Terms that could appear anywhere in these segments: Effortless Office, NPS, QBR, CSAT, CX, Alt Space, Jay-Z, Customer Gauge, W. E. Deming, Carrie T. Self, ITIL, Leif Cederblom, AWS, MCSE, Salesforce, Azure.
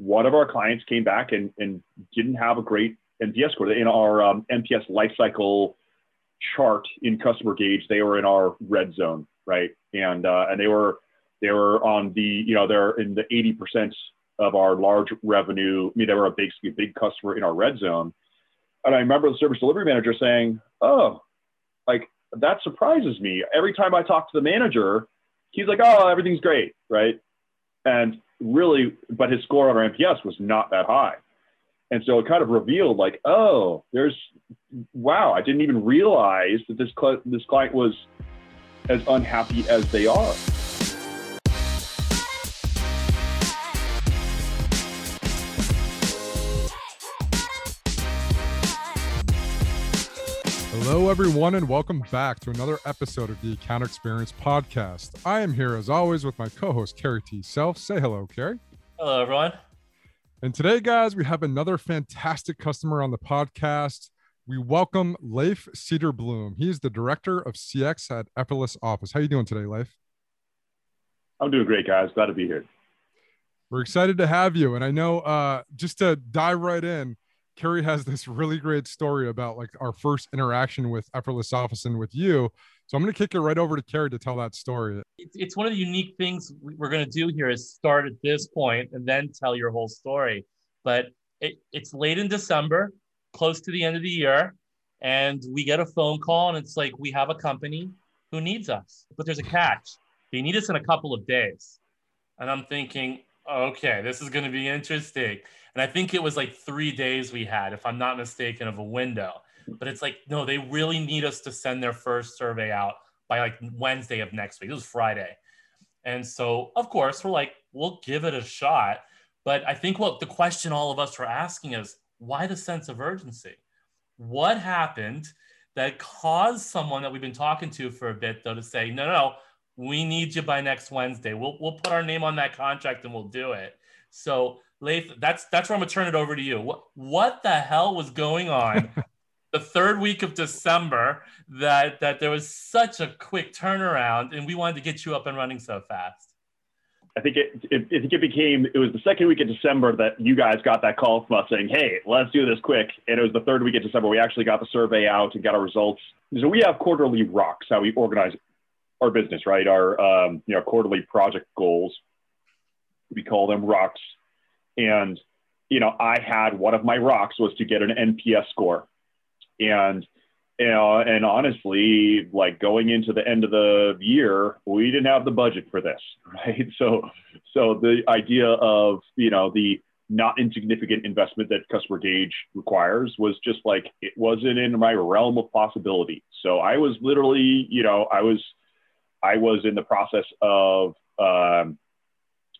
one of our clients came back and didn't have a great NPS score. In our NPS lifecycle chart in Customer Gauge, they were in our red zone, right? And they were on the, you know, they're in the 80% of our large revenue. I mean, they were basically a big customer in our red zone. And I remember the service delivery manager saying, "Oh, like that surprises me. Every time I talk to the manager, he's like, oh, everything's great, right?" And really, but his score on our NPS was not that high. And so it kind of revealed, like, oh, there's, wow, I didn't even realize that this client was as unhappy as they are. Hello, everyone, and welcome back to another episode of the Account Experience Podcast. I am here, as always, with my co-host, Carrie T. Self. Say hello, Carrie. Hello, everyone. And today, guys, we have another fantastic customer on the podcast. We welcome Leif Cederblom. He is the Director of CX at Effortless Office. How are you doing today, Leif? I'm doing great, guys. Glad to be here. We're excited to have you. And I know, just to dive right in, Carrie has this really great story about like our first interaction with Effortless Office and with you. So I'm going to kick it right over to Carrie to tell that story. It's one of the unique things we're going to do here is start at this point and then tell your whole story. But it's late in December, close to the end of the year, and we get a phone call and it's like, we have a company who needs us, but there's a catch. They need us in a couple of days. And I'm thinking, okay, this is going to be interesting. And I think it was like 3 days we had, if I'm not mistaken, of a window. But it's like, no, they really need us to send their first survey out by like Wednesday of next week. It was Friday. And so, of course, we're like, we'll give it a shot. But I think what the question all of us were asking is, why the sense of urgency? What happened that caused someone that we've been talking to for a bit, though, to say, no, we need you by next Wednesday. We'll put our name on that contract and we'll do it. So, Leif, that's where I'm gonna turn it over to you. What the hell was going on the third week of December that there was such a quick turnaround and we wanted to get you up and running so fast? I think it was the second week of December that you guys got that call from us saying, hey, let's do this quick. And it was the third week of December we actually got the survey out and got our results. So we have quarterly rocks, how we organize our business, right? Our quarterly project goals. We call them rocks. And, I had one of my rocks was to get an NPS score. And, and honestly, like going into the end of the year, we didn't have the budget for this, right? So the idea of, the not insignificant investment that Customer Gauge requires was just like, it wasn't in my realm of possibility. So I was literally, I was in the process of,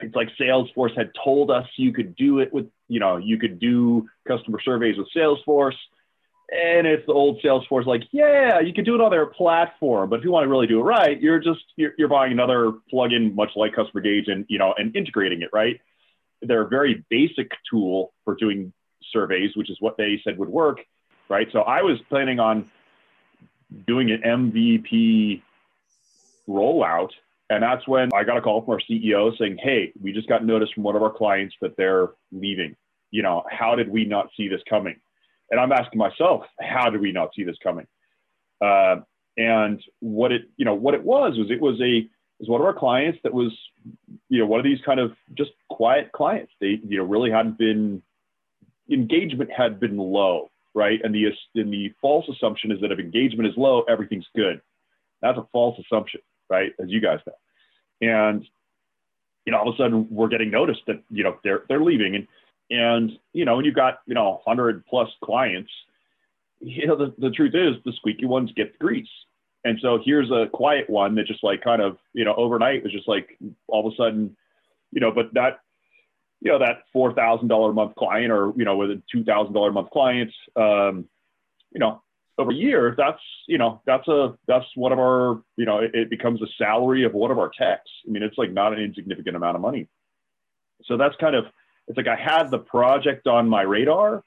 it's like Salesforce had told us you could do it with, you could do customer surveys with Salesforce. And it's the old Salesforce, like, yeah, you could do it on their platform. But if you want to really do it right, you're buying another plugin, much like Customer Gauge and integrating it, right? They're a very basic tool for doing surveys, which is what they said would work, right? So I was planning on doing an MVP rollout. And that's when I got a call from our CEO saying, hey, we just got notice from one of our clients that they're leaving. How did we not see this coming? And I'm asking myself, how did we not see this coming? And what it was one of our clients that was, one of these kind of just quiet clients. They, really hadn't been, engagement had been low, right? And the false assumption is that if engagement is low, everything's good. That's a false assumption, right? As you guys know. And, all of a sudden we're getting noticed that, they're leaving. And when you've got, 100 plus clients, the truth is the squeaky ones get the grease. And so here's a quiet one that just like kind of, overnight was just like all of a sudden, but that, that $4,000 a month client or, with a $2,000 a month client, over a year, that's one of our, it becomes a salary of one of our techs. I mean, it's like not an insignificant amount of money. So that's kind of, it's like I had the project on my radar.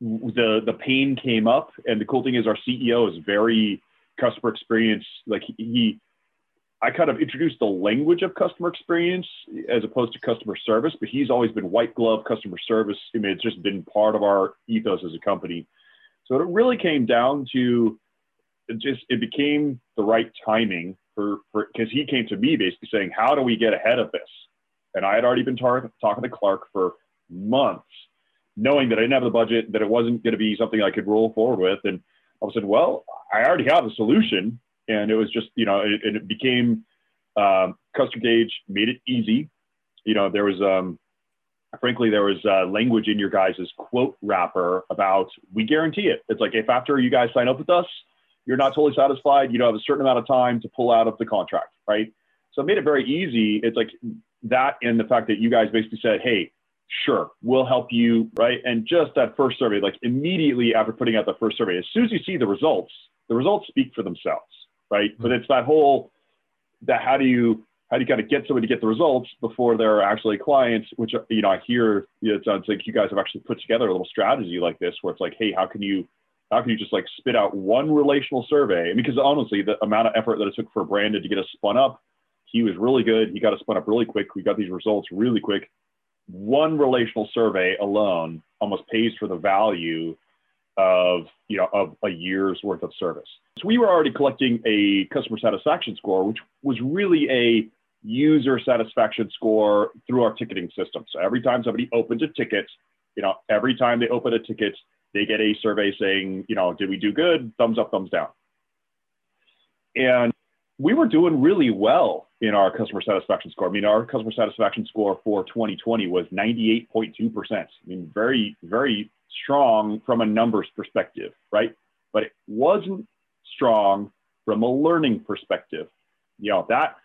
The pain came up, and the cool thing is our CEO is very customer experience. Like he, I kind of introduced the language of customer experience as opposed to customer service, but he's always been white glove customer service. I mean, it's just been part of our ethos as a company. So it really came down to, it became the right timing for because he came to me basically saying, how do we get ahead of this? And I had already been talking to Clark for months, knowing that I didn't have the budget, that it wasn't going to be something I could roll forward with. And I said, well, I already have a solution. And it was just, you know, it became Customer Gauge made it easy. You know, there was, frankly, there was language in your guys' quote wrapper about, we guarantee it. It's like, if after you guys sign up with us, you're not totally satisfied, you know, have a certain amount of time to pull out of the contract, right? So it made it very easy. It's like that and the fact that you guys basically said, hey, sure, we'll help you, right? And just that first survey, like immediately after putting out the first survey, as soon as you see the results speak for themselves, right? Mm-hmm. But it's that whole, that how do you kind of get somebody to get the results before they're actually clients, which, you know, I hear, you know, it sounds like you guys have actually put together a little strategy like this, where it's like, hey, how can you just like spit out one relational survey? I mean, because honestly, the amount of effort that it took for Brandon to get us spun up, he was really good. He got us spun up really quick. We got these results really quick. One relational survey alone almost pays for the value of, you know, of a year's worth of service. So we were already collecting a customer satisfaction score, which was really a user satisfaction score through our ticketing system. So every time somebody opens a ticket, you know, every time they open a ticket, they get a survey saying, you know, did we do good? Thumbs up, thumbs down. And we were doing really well in our customer satisfaction score. I mean, our customer satisfaction score for 2020 was 98.2%. I mean, very, very strong from a numbers perspective, right? But it wasn't strong from a learning perspective. You know, that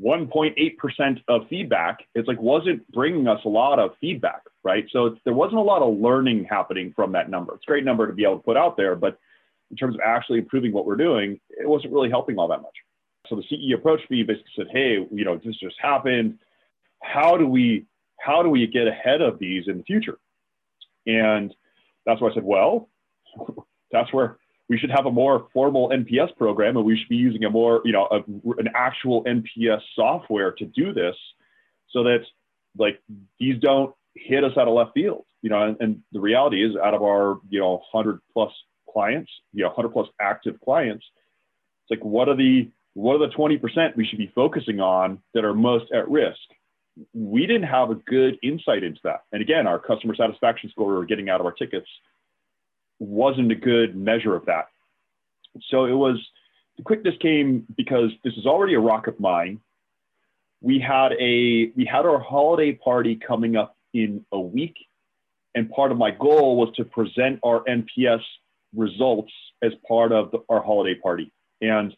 1.8% of feedback, it's like, wasn't bringing us a lot of feedback, right? So there wasn't a lot of learning happening from that number. It's a great number to be able to put out there, but in terms of actually improving what we're doing, it wasn't really helping all that much. So the CEO approached me, basically said, hey, you know, this just happened. How do we get ahead of these in the future? And that's why I said, well, that's where we should have a more formal NPS program, and we should be using a more, you know, an actual NPS software to do this, so that like these don't hit us out of left field, you know. And the reality is, out of our, you know, 100+ clients, you know, 100+ active clients, it's like, what are the 20% we should be focusing on that are most at risk? We didn't have a good insight into that. And again, our customer satisfaction score we were getting out of our tickets wasn't a good measure of that. So it was, the quickness came because this is already a rock of mine. We had our holiday party coming up in a week. And part of my goal was to present our NPS results as part of our holiday party. And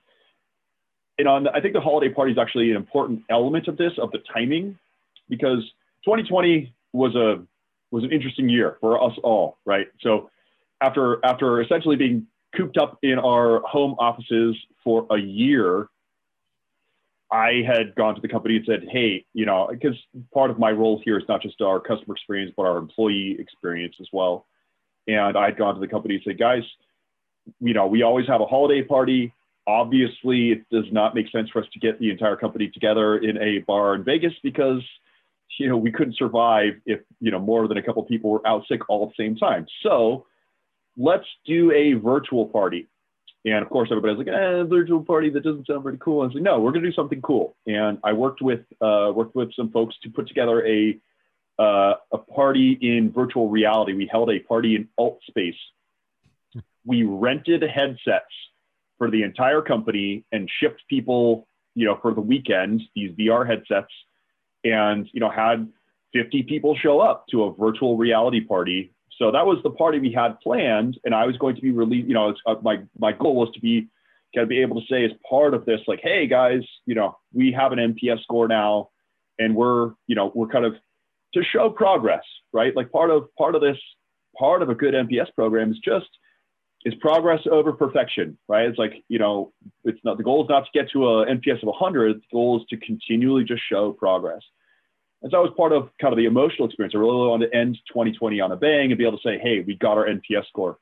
I think the holiday party is actually an important element of this, of the timing, because 2020 was an interesting year for us all, right? So after essentially being cooped up in our home offices for a year, I had gone to the company and said, hey, you know, because part of my role here is not just our customer experience, but our employee experience as well. And I had gone to the company and said, guys, you know, we always have a holiday party. Obviously, it does not make sense for us to get the entire company together in a bar in Vegas, because, you know, we couldn't survive if, you know, more than a couple of people were out sick all at the same time. So let's do a virtual party. And of course, everybody's like, virtual party, that doesn't sound very cool. I was like, no, we're going to do something cool. And I worked with some folks to put together a party in virtual reality. We held a party in Alt Space. We rented headsets for the entire company and shipped people, you know, for the weekend, these VR headsets, and, you know, had 50 people show up to a virtual reality party. So that was the party we had planned. And I was going to be released, you know, my goal was to be kind of be able to say as part of this, like, hey guys, you know, we have an NPS score now, and we're kind of to show progress, right? Like part of a good NPS program is progress over perfection, right? It's like, you know, it's not, the goal is not to get to a NPS of 100, the goal is to continually just show progress. And so that was part of kind of the emotional experience. I really wanted to end 2020 on a bang and be able to say, hey, we got our NPS score.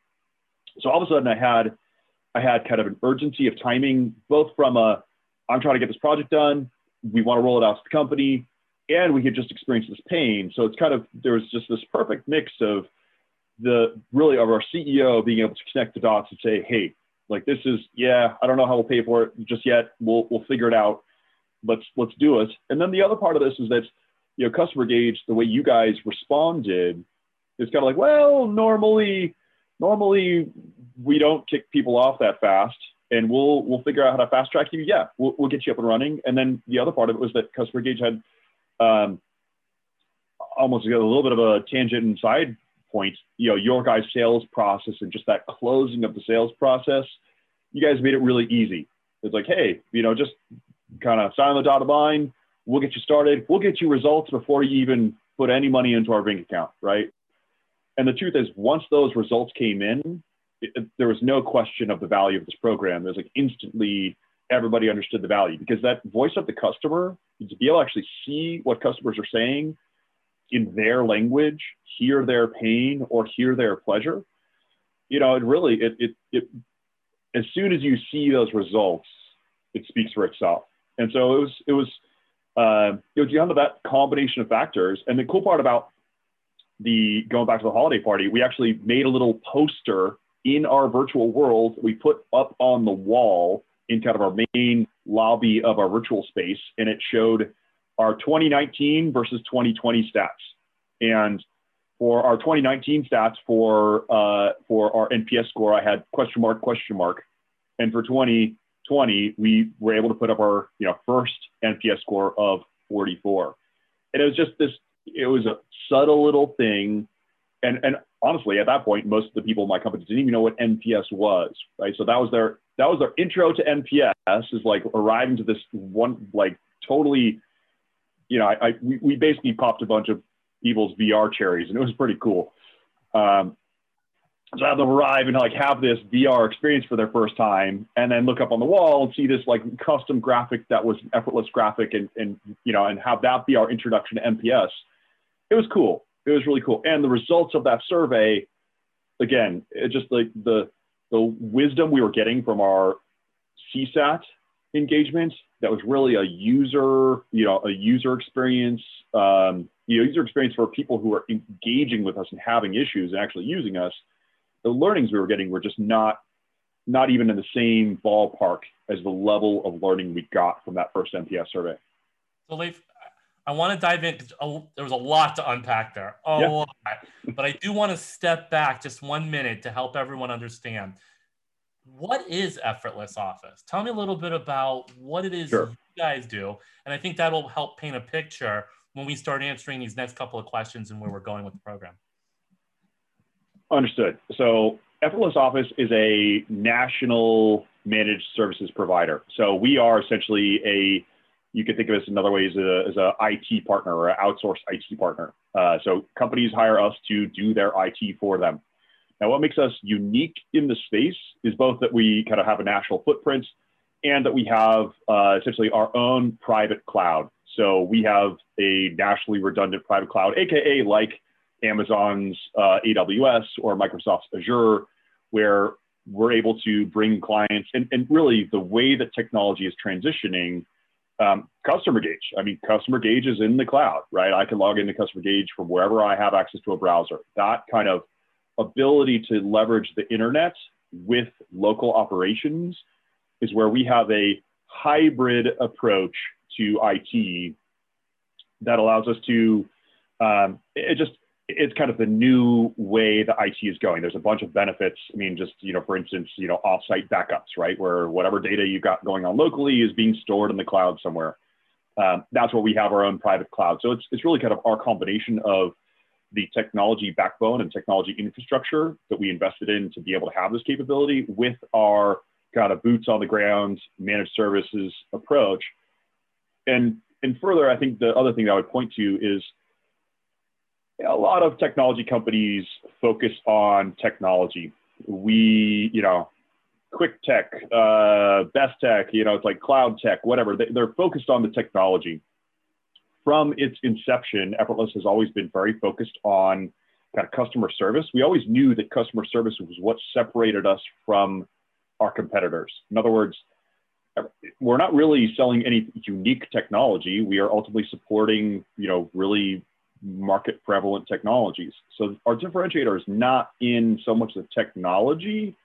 So all of a sudden I had kind of an urgency of timing, both from a, I'm trying to get this project done. We want to roll it out to the company, and we had just experienced this pain. So it's kind of, there was just this perfect mix of the really of our CEO being able to connect the dots and say, hey, like this is, yeah, I don't know how we'll pay for it just yet. We'll figure it out. Let's do it. And then the other part of this is that, you know, Customer Gauge, the way you guys responded, it's kind of like, well, normally we don't kick people off that fast, and we'll figure out how to fast track you. Yeah, we'll get you up and running. And then the other part of it was that Customer Gauge had almost a little bit of a tangent and side point. You know, your guys' sales process and just that closing of the sales process, you guys made it really easy. It's like, hey, you know, just kind of sign the dotted line. We'll get you started. We'll get you results before you even put any money into our bank account, right? And the truth is, once those results came in, there was no question of the value of this program. It was like instantly everybody understood the value, because that voice of the customer, to be able to actually see what customers are saying in their language, hear their pain or hear their pleasure, you know, it really, it as soon as you see those results, it speaks for itself. And so it was down to that combination of factors. And the cool part about going back to the holiday party, we actually made a little poster in our virtual world that we put up on the wall in kind of our main lobby of our virtual space. And it showed our 2019 versus 2020 stats. And for our 2019 stats for our NPS score, I had question mark. And for 2020, we were able to put up our, you know, first NPS score of 44. And it was just this, it was a subtle little thing. And honestly, at that point, most of the people in my company didn't even know what NPS was, right? So that was their intro to NPS, is like arriving to this one, like totally, you know, we basically popped a bunch of people's VR cherries, and it was pretty cool. So I have them arrive and like have this VR experience for their first time, and then look up on the wall and see this like custom graphic that was an effortless graphic, and you know, and have that be our introduction to NPS. It was cool. It was really cool. And the results of that survey, again, it just like the wisdom we were getting from our CSAT engagement, that was really a user, you know, a user experience, user experience for people who are engaging with us and having issues and actually using us. The learnings we were getting were just not even in the same ballpark as the level of learning we got from that first NPS survey. So Leif, I want to dive in, because there was a lot to unpack there, a lot. But I do want to step back just 1 minute to help everyone understand. What is Effortless Office? Tell me a little bit about what it is you guys do. And I think that'll help paint a picture when we start answering these next couple of questions and where we're going with the program. Understood. So Effortless Office is a national managed services provider. So we are essentially you could think of us in other ways as a IT partner or an outsourced IT partner. So companies hire us to do their IT for them. Now, what makes us unique in the space is both that we kind of have a national footprint, and that we have essentially our own private cloud. So we have a nationally redundant private cloud, AKA like Amazon's AWS or Microsoft's Azure, where we're able to bring clients, and really the way that technology is transitioning, Customer Gauge. I mean, Customer Gauge is in the cloud, right? I can log into Customer Gauge from wherever I have access to a browser. That kind of ability to leverage the internet with local operations is where we have a hybrid approach to IT that allows us to, it's kind of the new way the IT is going. There's a bunch of benefits. I mean, just, you know, for instance, you know, offsite backups, right? Where whatever data you've got going on locally is being stored in the cloud somewhere. That's where we have our own private cloud. So it's really kind of our combination of the technology backbone and technology infrastructure that we invested in to be able to have this capability with our kind of boots on the ground managed services approach. And further, I think the other thing that I would point to is, a lot of technology companies focus on technology. We, you know, quick tech, best tech, you know, it's like cloud tech, whatever. They're focused on the technology. From its inception, Effortless has always been very focused on kind of customer service. We always knew that customer service was what separated us from our competitors. In other words, we're not really selling any unique technology. We are ultimately supporting, really market prevalent technologies. So our differentiator is not in so much the technology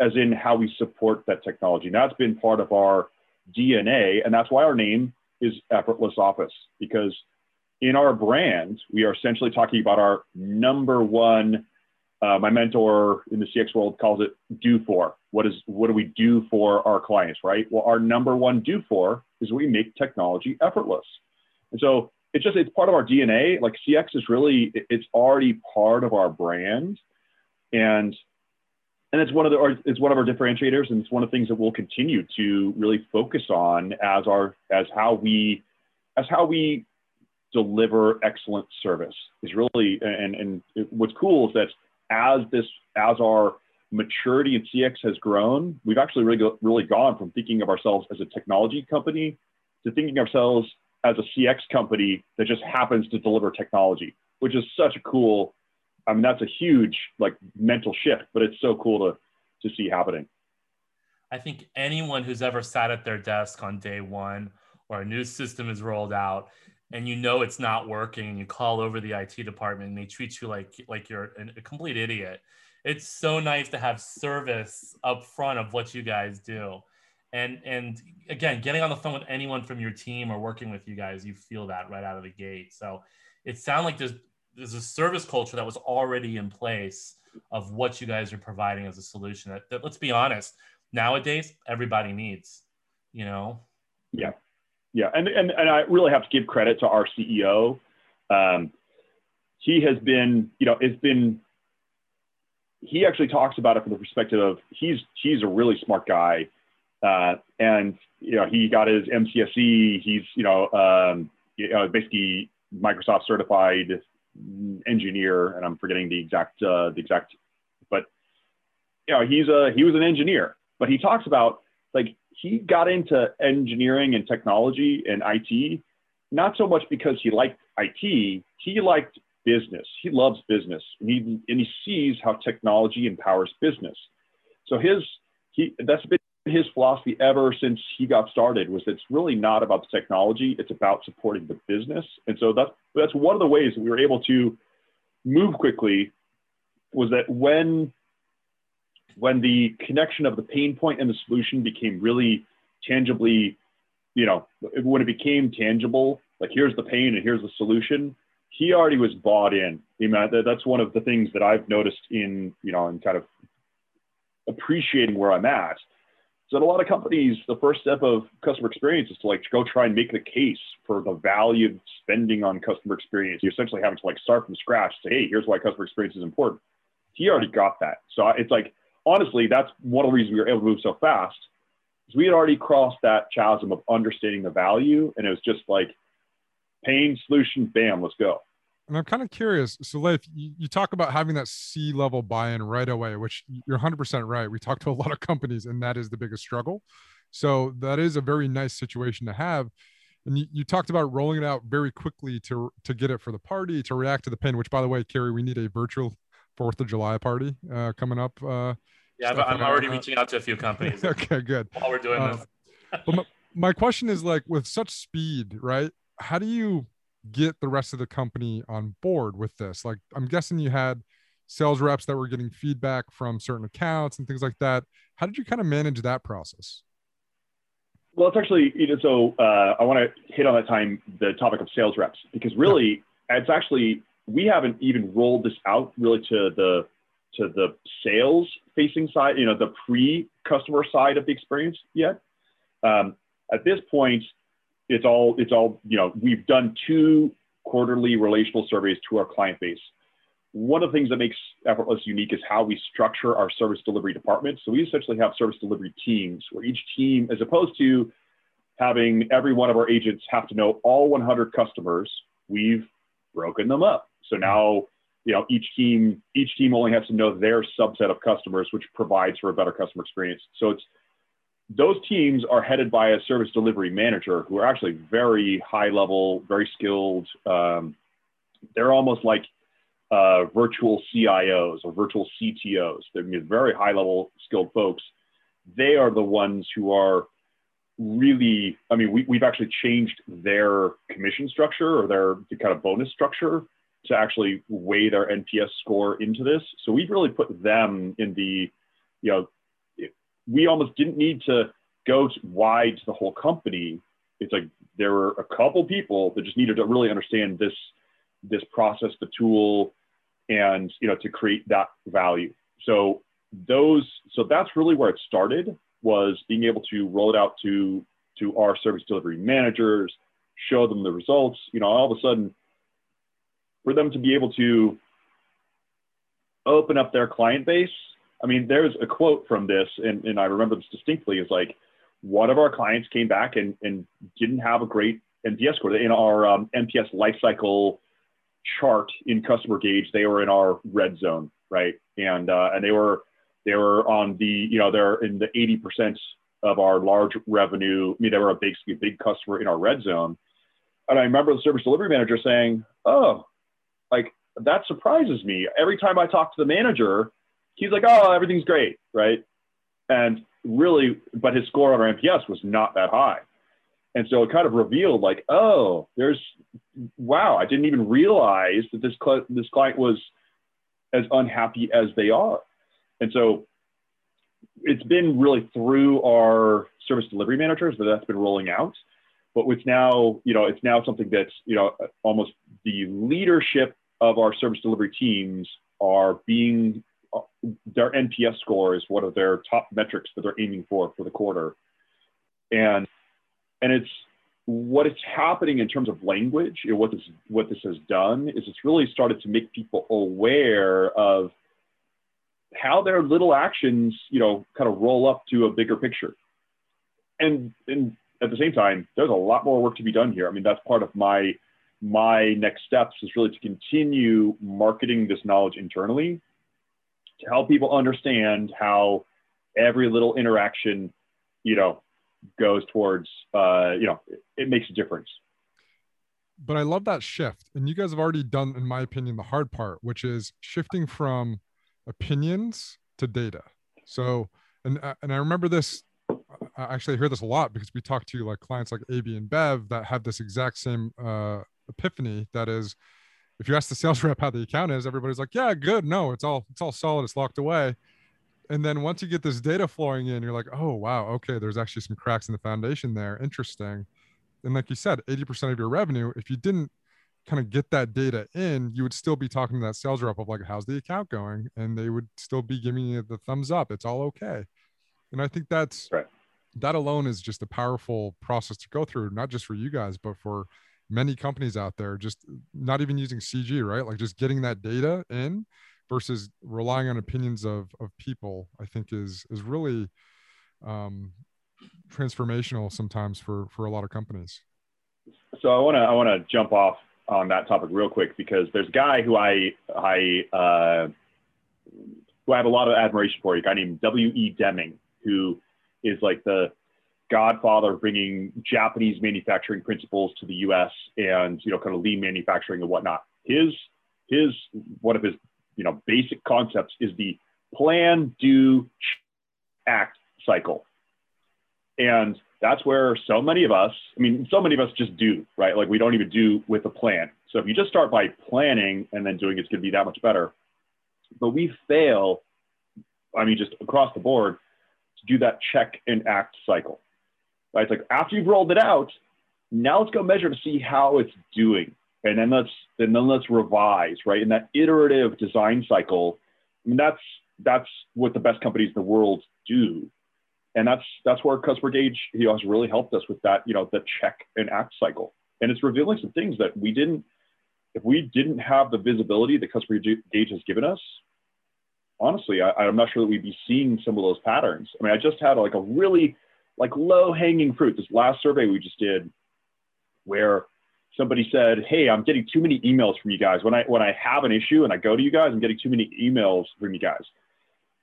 as in how we support that technology. And that's been part of our DNA. And that's why our name is Effortless Office, because in our brand, we are essentially talking about our number one, my mentor in the CX world calls it do for. What do we do for our clients, right? Well, our number one do for is we make technology effortless. And so it's part of our DNA. Like CX is really, it's already part of our brand. And it's one of our differentiators, and it's one of the things that we'll continue to really focus on as how we deliver excellent service is really, and what's cool is that as our maturity in CX has grown, we've actually really gone from thinking of ourselves as a technology company to thinking of ourselves as a CX company that just happens to deliver technology, which is such a cool. I mean, that's a huge mental shift, but it's so cool to see happening. I think anyone who's ever sat at their desk on day one or a new system is rolled out and it's not working and you call over the IT department and they treat you like you're a complete idiot. It's so nice to have service up front of what you guys do. And again, getting on the phone with anyone from your team or working with you guys, you feel that right out of the gate. So it sounds like there's a service culture that was already in place of what you guys are providing as a solution that let's be honest, nowadays, everybody needs, Yeah. Yeah. And I really have to give credit to our CEO. He has been, he actually talks about it from the perspective of he's a really smart guy. And, he got his MCSE, he's, basically Microsoft certified engineer, and I'm forgetting the exact, but he was an engineer, but he talks about he got into engineering and technology and IT, not so much because he liked IT, he liked business. He loves business, and he sees how technology empowers business. So that's been his philosophy ever since he got started, was it's really not about the technology, it's about supporting the business. And so that's one of the ways that we were able to move quickly, was that when the connection of the pain point and the solution became really tangibly, when it became tangible, here's the pain and here's the solution, he already was bought in. That's one of the things that I've noticed in, in kind of appreciating where I'm at. So in a lot of companies, the first step of customer experience is to go try and make the case for the value of spending on customer experience. You're essentially having to start from scratch, say, hey, here's why customer experience is important. He already got that. So it's honestly, that's one of the reasons we were able to move so fast, is we had already crossed that chasm of understanding the value. And it was just pain, solution, bam, let's go. And I'm kind of curious. So Leif, you talk about having that C-level buy-in right away, which you're 100% right. We talk to a lot of companies and that is the biggest struggle. So that is a very nice situation to have. And you talked about rolling it out very quickly to get it for the party, to react to the pain, which by the way, Carrie, we need a virtual 4th of July party coming up. Yeah, but I'm already reaching out to a few companies. Okay, good. While we're doing this. But my question is with such speed, right? How do you get the rest of the company on board with this? I'm guessing you had sales reps that were getting feedback from certain accounts and things like that. How did you kind of manage that process? Well, it's actually, I want to hit on the topic of sales reps, because really it's actually, we haven't even rolled this out really to the sales facing side, the pre-customer side of the experience yet. At this point, it's all, we've done 2 quarterly relational surveys to our client base. One of the things that makes Effortless unique is how we structure our service delivery departments. So we essentially have service delivery teams, where each team, as opposed to having every one of our agents have to know all 100 customers, we've broken them up. So now, each team only has to know their subset of customers, which provides for a better customer experience. So those teams are headed by a service delivery manager who are actually very high level, very skilled. They're almost virtual CIOs or virtual CTOs. They're very high level skilled folks. They are the ones who are really, I mean, we've actually changed their commission structure or their kind of bonus structure to actually weigh their NPS score into this. So we've really put them in the, you know, we almost didn't need to go wide to the whole company. It's like there were a couple people that just needed to really understand this process, the tool, and, you know, to create that value. So that's really where it started, was being able to roll it out to our service delivery managers, show them the results. You know, all of a sudden, for them to be able to open up their client base. I mean, there's a quote from this, and I remember this distinctly, is like, one of our clients came back and didn't have a great NPS score. In our NPS lifecycle chart in Customer Gauge, they were in our red zone, right? And they were on the, you know, they're in the 80% of our large revenue. I mean, they were a big customer in our red zone. And I remember the service delivery manager saying, oh, like, that surprises me. Every time I talk to the manager, he's like, oh, everything's great, right? And really, but his score on our NPS was not that high. And so it kind of revealed, like, oh, wow, I didn't even realize that this client was as unhappy as they are. And so it's been really through our service delivery managers that's been rolling out. But it's now something that's, you know, almost the leadership of our service delivery teams are being, their NPS score is one of their top metrics that they're aiming for the quarter. And it's what it's happening in terms of language, you know, what this has done is it's really started to make people aware of how their little actions, you know, kind of roll up to a bigger picture. And at the same time, there's a lot more work to be done here. I mean, that's part of my next steps is really to continue marketing this knowledge internally, to help people understand how every little interaction, you know, goes towards, you know, it makes a difference. But I love that shift. And you guys have already done, in my opinion, the hard part, which is shifting from opinions to data. So, and I remember this, I actually hear this a lot because we talk to like clients like AB and Bev that have this exact same epiphany that is, if you ask the sales rep how the account is, everybody's like, yeah, good. No, it's all solid. It's locked away. And then once you get this data flowing in, you're like, oh, wow. Okay. There's actually some cracks in the foundation there. Interesting. And like you said, 80% of your revenue, if you didn't kind of get that data in, you would still be talking to that sales rep of like, how's the account going? And they would still be giving you the thumbs up. It's all okay. And I think that's right. That alone is just a powerful process to go through, not just for you guys, but for many companies out there, just not even using CG, right? Like just getting that data in versus relying on opinions of people, I think is really transformational sometimes for a lot of companies. So I wanna jump off on that topic real quick because there's a guy who I have a lot of admiration for, a guy named W. E. Deming, who is like the godfather of bringing Japanese manufacturing principles to the U.S. and, you know, kind of lean manufacturing and whatnot. His one of his, you know, basic concepts is the plan, do, act cycle, and that's where so many of us, I mean, so many of us just do, right? Like we don't even do with a plan. So if you just start by planning and then doing, it's going to be that much better. But we fail, I mean, just across the board, to do that check and act cycle. Right? It's like after you've rolled it out, now let's go measure to see how it's doing, and then let's revise, right? And that iterative design cycle, I mean, that's what the best companies in the world do, and that's where Customer Gauge, you know, has really helped us with that, you know, the check and act cycle, and it's revealing some things that if we didn't have the visibility that Customer Gauge has given us. Honestly, I'm not sure that we'd be seeing some of those patterns. I mean, I just had like a really like low-hanging fruit, this last survey we just did, where somebody said, hey, I'm getting too many emails from you guys. When I have an issue and I go to you guys, I'm getting too many emails from you guys.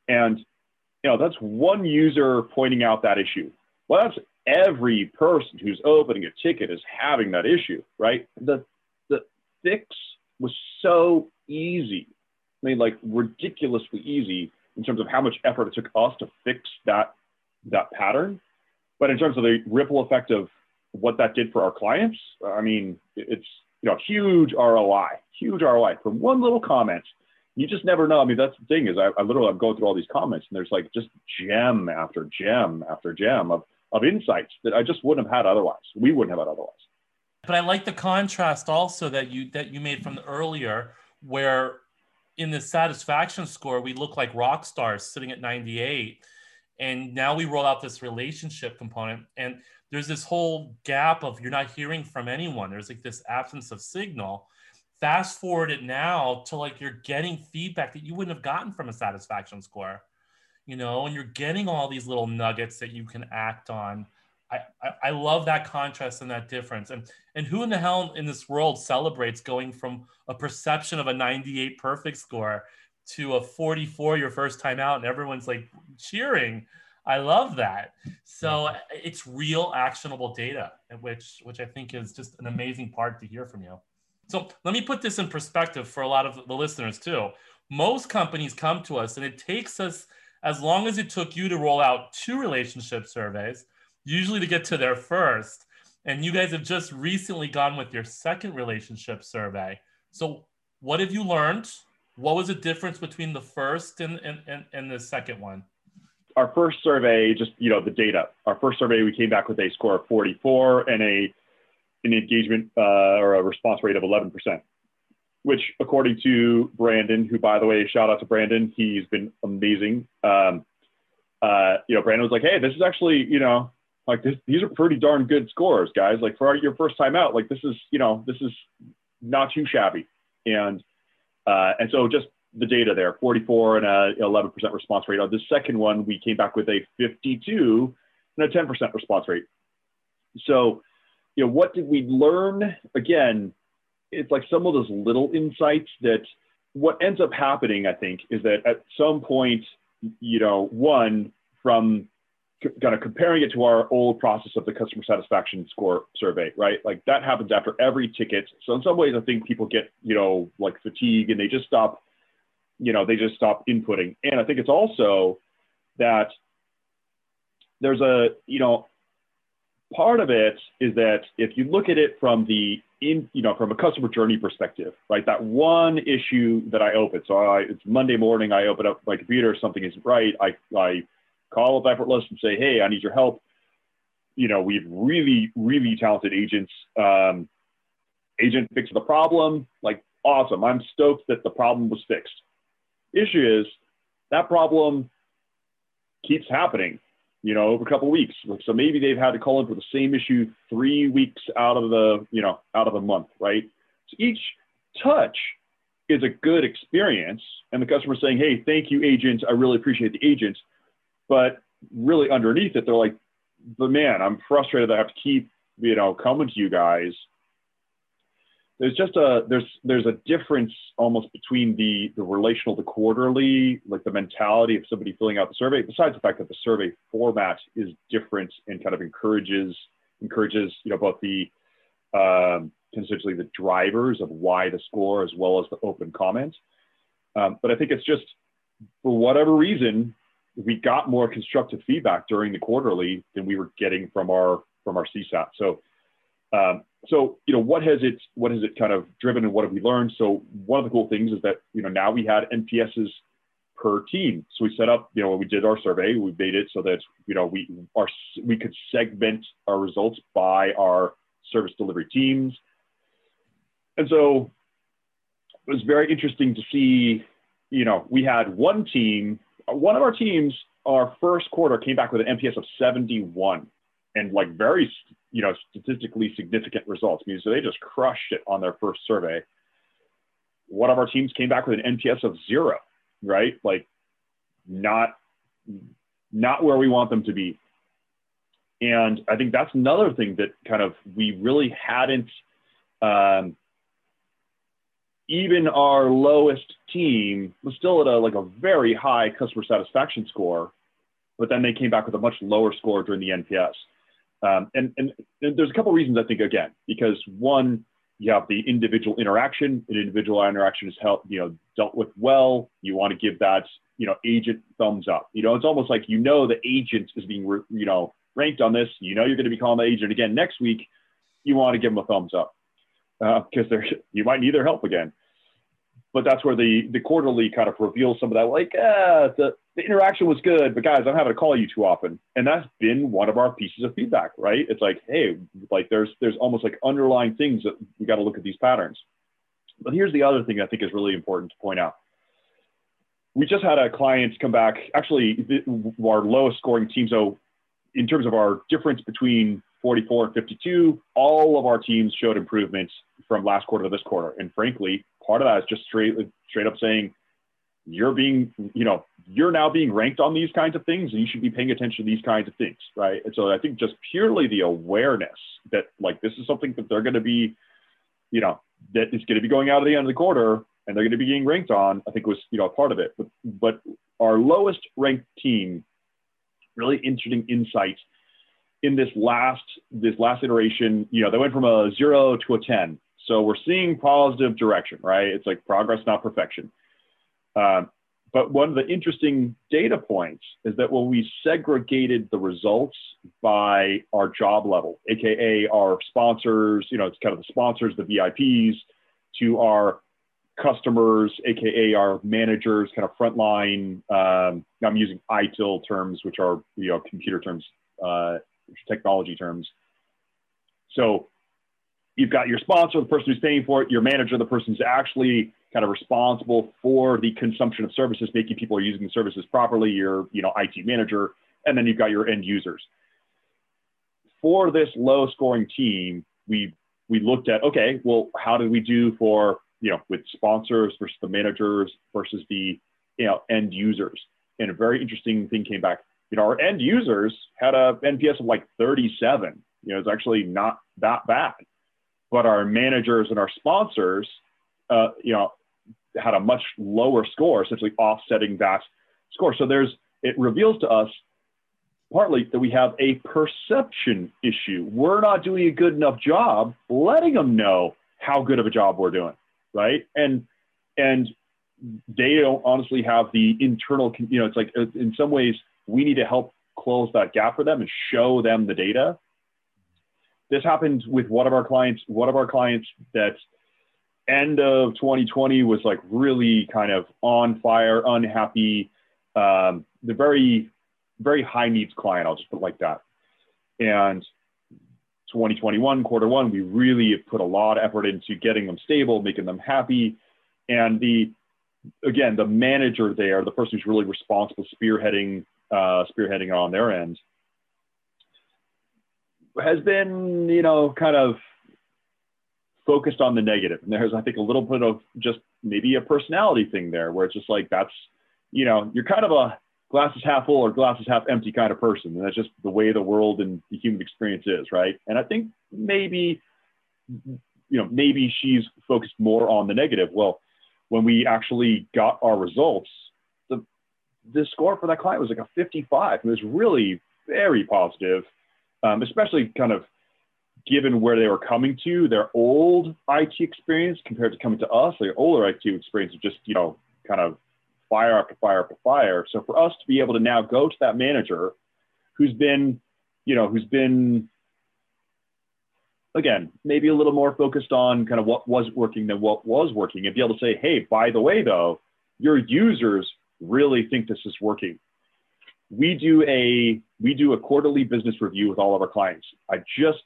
And, you know, that's one user pointing out that issue. Well, that's every person who's opening a ticket is having that issue, right? The fix was so easy. I mean, like ridiculously easy in terms of how much effort it took us to fix that pattern. But in terms of the ripple effect of what that did for our clients, I mean, it's, you know, huge ROI from one little comment. You just never know. I mean, that's the thing is I literally, I'm going through all these comments and there's like just gem after gem after gem of insights that I just wouldn't have had otherwise. We wouldn't have had otherwise. But I like the contrast also that you made from the earlier, where in the satisfaction score, we look like rock stars sitting at 98. And now we roll out this relationship component. And there's this whole gap of you're not hearing from anyone. There's like this absence of signal. Fast forward it now to like you're getting feedback that you wouldn't have gotten from a satisfaction score, you know, and you're getting all these little nuggets that you can act on. I love that contrast and that difference. And who in the hell in this world celebrates going from a perception of a 98 perfect score to a 44 your first time out and everyone's like cheering? I love that. So it's real actionable data, which I think is just an amazing part to hear from you. So let me put this in perspective for a lot of the listeners too. Most companies come to us and it takes us as long as it took you to roll out 2 relationship surveys, usually to get to their first. And you guys have just recently gone with your 2nd relationship survey. So what have you learned? What was the difference between the first and the 2nd one? Our first survey, just, you know, the data. Our first survey, we came back with a score of 44 and an engagement or a response rate of 11%, which according to Brandon, who, by the way, shout out to Brandon, he's been amazing. You know, Brandon was like, hey, this is actually, you know, like this, these are pretty darn good scores, guys. Like for your first time out, like this is, you know, this is not too shabby. And so just the data there, 44 and a 11% response rate. On the 2nd one, we came back with a 52 and a 10% response rate. So, you know, what did we learn? Again, it's like some of those little insights that what ends up happening, I think, is that at some point, you know, one, from kind of comparing it to our old process of the customer satisfaction score survey, right? Like that happens after every ticket. So in some ways, I think people get, you know, like fatigue and they just stop, you know, they just stop inputting. And I think it's also that there's a, you know, part of it is that if you look at it from the, you know, from a customer journey perspective, right? That one issue that I open. So it's Monday morning, I open up my computer, something isn't right. I call up Effortless and say, hey, I need your help. You know, we have really, really talented agents. Agent fixed the problem. Like, awesome. I'm stoked that the problem was fixed. Issue is that problem keeps happening, you know, over a couple of weeks. So maybe they've had to call in for the same issue 3 weeks out of the, you know, out of a month, right? So each touch is a good experience. And the customer's saying, hey, thank you, agent. I really appreciate the agent. But really underneath it, they're like, but man, I'm frustrated that I have to keep, you know, coming to you guys. There's just there's a difference almost between the relational, the quarterly, like the mentality of somebody filling out the survey, besides the fact that the survey format is different and kind of encourages, you know, both the essentially the drivers of why the score as well as the open comment. But I think it's just, for whatever reason, we got more constructive feedback during the quarterly than we were getting from our CSAT. So, you know, what has it kind of driven and what have we learned? So one of the cool things is that, you know, now we had NPSs per team. So we set up, you know, when we did our survey, we made it so that, you know, we could segment our results by our service delivery teams. And so it was very interesting to see, you know, we had one of our teams, our first quarter came back with an NPS of 71 and like very, you know, statistically significant results. I mean, so they just crushed it on their first survey. One of our teams came back with an NPS of 0, right? Like not where we want them to be. And I think that's another thing that kind of, we really hadn't, even our lowest team was still at a very high customer satisfaction score, but then they came back with a much lower score during the NPS. And there's a couple of reasons, I think, again, because one, you have the individual interaction. An individual interaction is dealt with well. You want to give that, you know, agent thumbs up. You know, it's almost like, you know, the agent is being, you know, ranked on this, you know you're going to be calling the agent again next week, you want to give them a thumbs up because you might need their help again. But that's where the quarterly kind of reveals some of that, like, the interaction was good, but guys, I'm having to call you too often. And that's been one of our pieces of feedback, right? It's like, hey, like there's almost like underlying things that we got to look at these patterns. But here's the other thing I think is really important to point out. We just had a client come back, actually our lowest scoring team. So in terms of our difference between 44 and 52, all of our teams showed improvements from last quarter to this quarter. And frankly, part of that is just straight up saying, you're now being ranked on these kinds of things, and you should be paying attention to these kinds of things, right? And so I think just purely the awareness that like this is something that they're going to be, that is going to be going out at the end of the quarter, and they're going to be getting ranked on, I think was a part of it. But our lowest ranked team, really interesting insight in this last iteration. They went from a 0 to a 10. So we're seeing positive direction, right? It's like progress, not perfection. But one of the interesting data points is that when we segregated the results by our job level, AKA our sponsors, it's kind of the sponsors, the VIPs, to our customers, AKA our managers, kind of frontline, I'm using ITIL terms, which are, computer terms, technology terms. So you've got your sponsor, the person who's paying for it, your manager, the person who's actually kind of responsible for the consumption of services, making people using the services properly, your IT manager, and then you've got your end users. For this low scoring team, we looked at, okay, well, how did we do for, with sponsors versus the managers versus the end users? And a very interesting thing came back. Our end users had a NPS of like 37. It's actually not that bad. But our managers and our sponsors, had a much lower score, essentially offsetting that score. So it reveals to us partly that we have a perception issue. We're not doing a good enough job letting them know how good of a job we're doing, right? And they don't honestly have the internal, it's like in some ways we need to help close that gap for them and show them the data. This happened with one of our clients that end of 2020 was like really kind of on fire, unhappy, the very, very high needs client, I'll just put it like that. And 2021, quarter one, we really put a lot of effort into getting them stable, making them happy. And the manager there, the person who's really responsible, spearheading on their end, has been, kind of focused on the negative. And there's, I think, a little bit of just maybe a personality thing there where it's just like, that's, you're kind of a glass is half full or glass is half empty kind of person. And that's just the way the world and the human experience is, right? And I think maybe she's focused more on the negative. Well, when we actually got our results, the score for that client was like a 55. It was really very positive. Especially kind of given where they were coming to, their old IT experience compared to coming to us, their older IT experience was just, kind of fire after fire after fire. So for us to be able to now go to that manager who's been, again, maybe a little more focused on kind of what wasn't working than what was working, and be able to say, hey, by the way, though, your users really think this is working. We do a quarterly business review with all of our clients. I just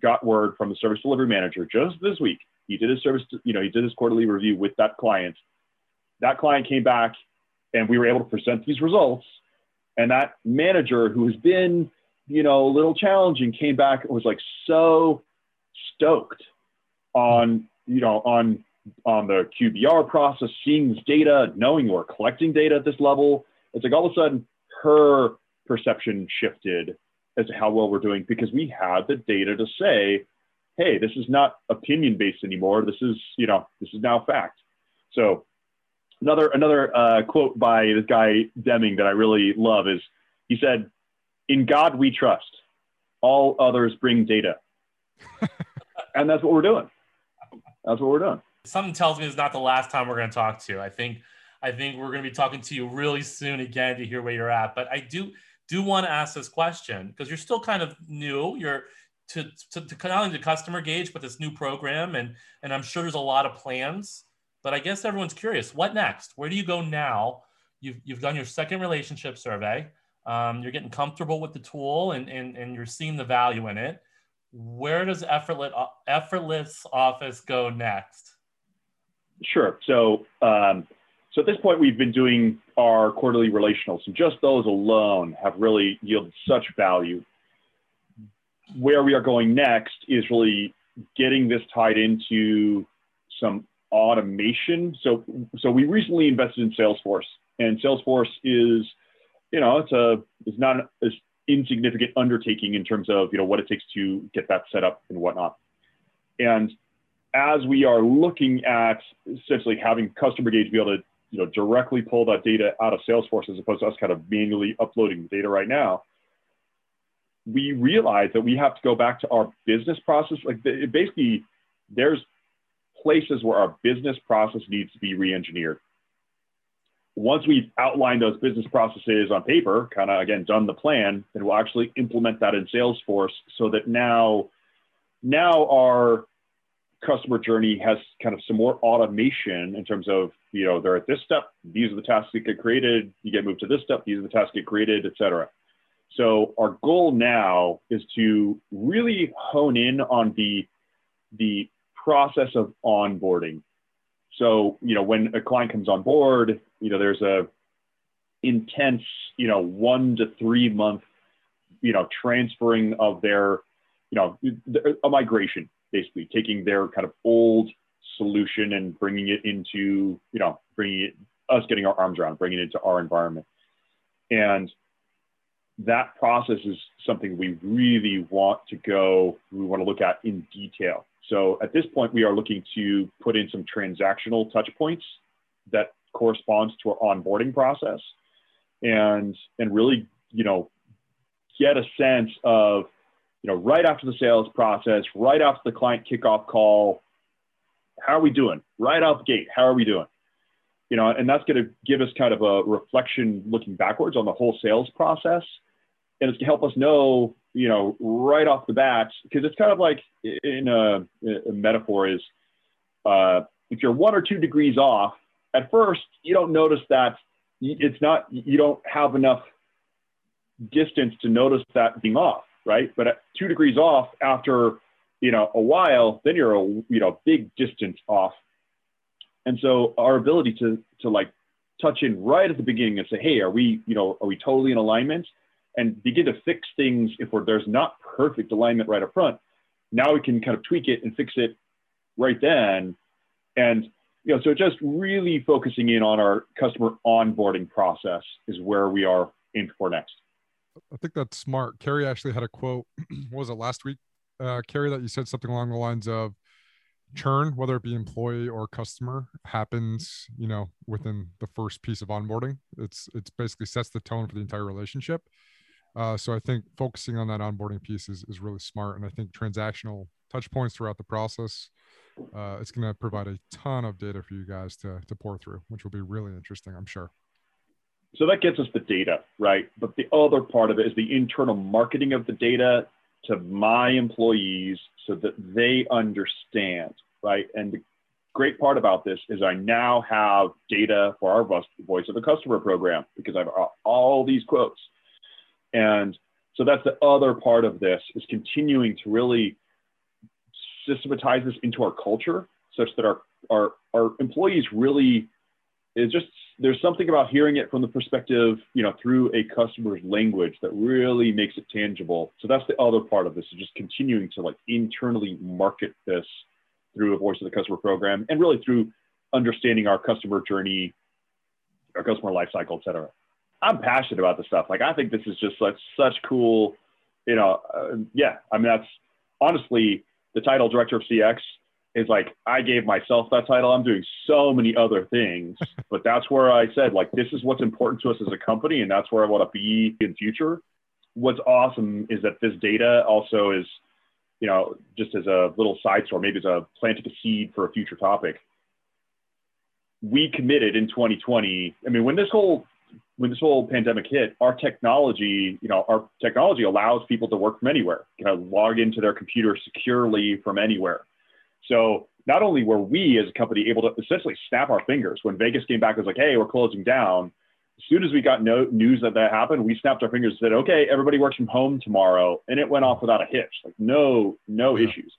got word from the service delivery manager just this week. He did his quarterly review with that client. That client came back and we were able to present these results. And that manager who has been, a little challenging, came back and was like so stoked on the QBR process, seeing this data, knowing we're collecting data at this level. It's like all of a sudden, her perception shifted as to how well we're doing because we had the data to say, hey, this is not opinion-based anymore. This is, this is now fact. So another quote by this guy Deming that I really love is, he said, "In God we trust, all others bring data." And that's what we're doing. That's what we're doing. Something tells me it's not the last time we're going to talk to you. I think we're going to be talking to you really soon again to hear where you're at. But I do do want to ask this question because you're still kind of new. You're to not only the Customer Gauge, but this new program, and I'm sure there's a lot of plans. But I guess everyone's curious. What next? Where do you go now? You've done your second relationship survey. You're getting comfortable with the tool, and you're seeing the value in it. Where does Effortless Office go next? Sure. So at this point, we've been doing our quarterly relationals, and just those alone have really yielded such value. Where we are going next is really getting this tied into some automation. So we recently invested in Salesforce, and Salesforce is, you know, it's not an insignificant undertaking in terms of, you know, what it takes to get that set up and whatnot. And as we are looking at essentially having Customer Gauge be able to, you know, directly pull that data out of Salesforce as opposed to us kind of manually uploading the data right now, we realize that we have to go back to our business process. Like basically, there's places where our business process needs to be re-engineered. Once we've outlined those business processes on paper, kind of, again, done the plan, then we'll actually implement that in Salesforce so that now our customer journey has kind of some more automation in terms of, you know, they're at this step, these are the tasks that get created, you get moved to this step, these are the tasks that get created, et cetera. So our goal now is to really hone in on the process of onboarding. So, you know, when a client comes on board, you know, there's a intense, you know, 1 to 3 month, you know, transferring of their, you know, a migration, basically taking their kind of old solution and bringing it into, you know, getting our arms around, bringing it into our environment. And that process is something we really want to look at in detail. So at this point, we are looking to put in some transactional touch points that corresponds to our onboarding process and really, you know, get a sense of, you know, right after the sales process, right after the client kickoff call, how are we doing? Right out the gate, how are we doing? You know, and that's going to give us kind of a reflection looking backwards on the whole sales process. And it's to help us know, you know, right off the bat, because it's kind of like in a metaphor is if you're 1 or 2 degrees off, at first, you don't notice that you don't have enough distance to notice that being off, right? But at 2 degrees off after, you know, a while, then you're a, you know, big distance off. And so our ability to like touch in right at the beginning and say, hey, are we totally in alignment? And begin to fix things if there's not perfect alignment right up front. Now we can kind of tweak it and fix it right then. And, you know, so just really focusing in on our customer onboarding process is where we are in for next. I think that's smart. Carrie actually had a quote, what was it, last week, Carrie, that you said something along the lines of churn, whether it be employee or customer, happens, you know, within the first piece of onboarding. It's basically sets the tone for the entire relationship. So I think focusing on that onboarding piece is really smart. And I think transactional touch points throughout the process, it's going to provide a ton of data for you guys to pour through, which will be really interesting, I'm sure. So that gets us the data, right? But the other part of it is the internal marketing of the data to my employees so that they understand, right? And the great part about this is I now have data for our voice of the customer program because I've got all these quotes. And so that's the other part of this is continuing to really systematize this into our culture such that our employees really, it's just, there's something about hearing it from the perspective, you know, through a customer's language that really makes it tangible. So that's the other part of this is just continuing to like internally market this through a voice of the customer program and really through understanding our customer journey, our customer lifecycle, et cetera. I'm passionate about this stuff. Like, I think this is just like such cool, you know, yeah. I mean, that's honestly the title director of CX is like, I gave myself that title. I'm doing so many other things, but that's where I said, like, this is what's important to us as a company. And that's where I want to be in future. What's awesome is that this data also is, you know, just as a little side story, maybe it's a planting a seed for a future topic. We committed in 2020. I mean, when this whole when this whole pandemic hit, our technology allows people to work from anywhere, log into their computer securely from anywhere. So not only were we as a company able to essentially snap our fingers when Vegas came back, it was like, hey, we're closing down. As soon as we got news that happened, we snapped our fingers and said, okay, everybody works from home tomorrow. And it went off without a hitch, like no issues.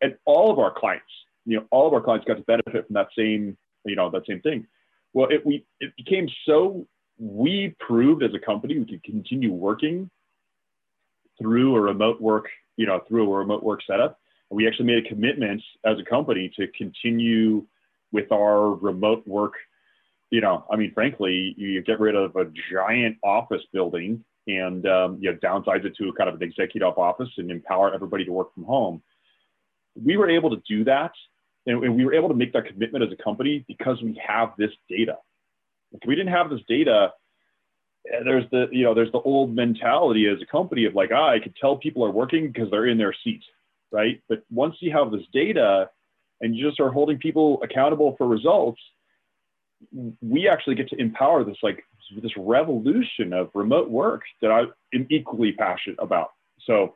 And all of our clients got to benefit from that same thing. Well, we proved as a company, we could continue working through a remote work, setup. And we actually made a commitment as a company to continue with our remote work. Frankly, you get rid of a giant office building and downsize it to kind of an executive office and empower everybody to work from home. We were able to do that, and we were able to make that commitment as a company because we have this data. If we didn't have this data, there's the old mentality as a company of like, I could tell people are working because they're in their seat, right? But once you have this data and you just are holding people accountable for results, we actually get to empower this revolution of remote work that I am equally passionate about. So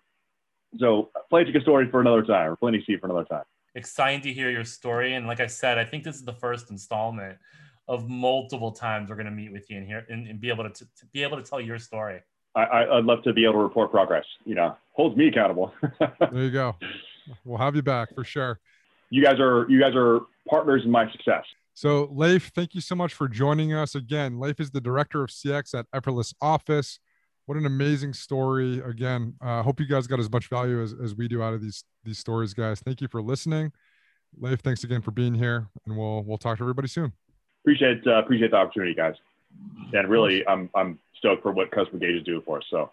plenty of story for another time, or plenty to see for another time. Exciting to hear your story. And like I said, I think this is the first installment of multiple times we're going to meet with you in here and be able to tell your story. I'd love to be able to report progress, holds me accountable. There you go. We'll have you back for sure. You guys are partners in my success. So Leif, thank you so much for joining us again. Leif is the Director of CX at Effortless Office. What an amazing story. Again, I hope you guys got as much value as we do out of these stories, guys. Thank you for listening. Leif, thanks again for being here, and we'll talk to everybody soon. Appreciate the opportunity, guys. And really, I'm stoked for what Customer Gauge is doing for us, so.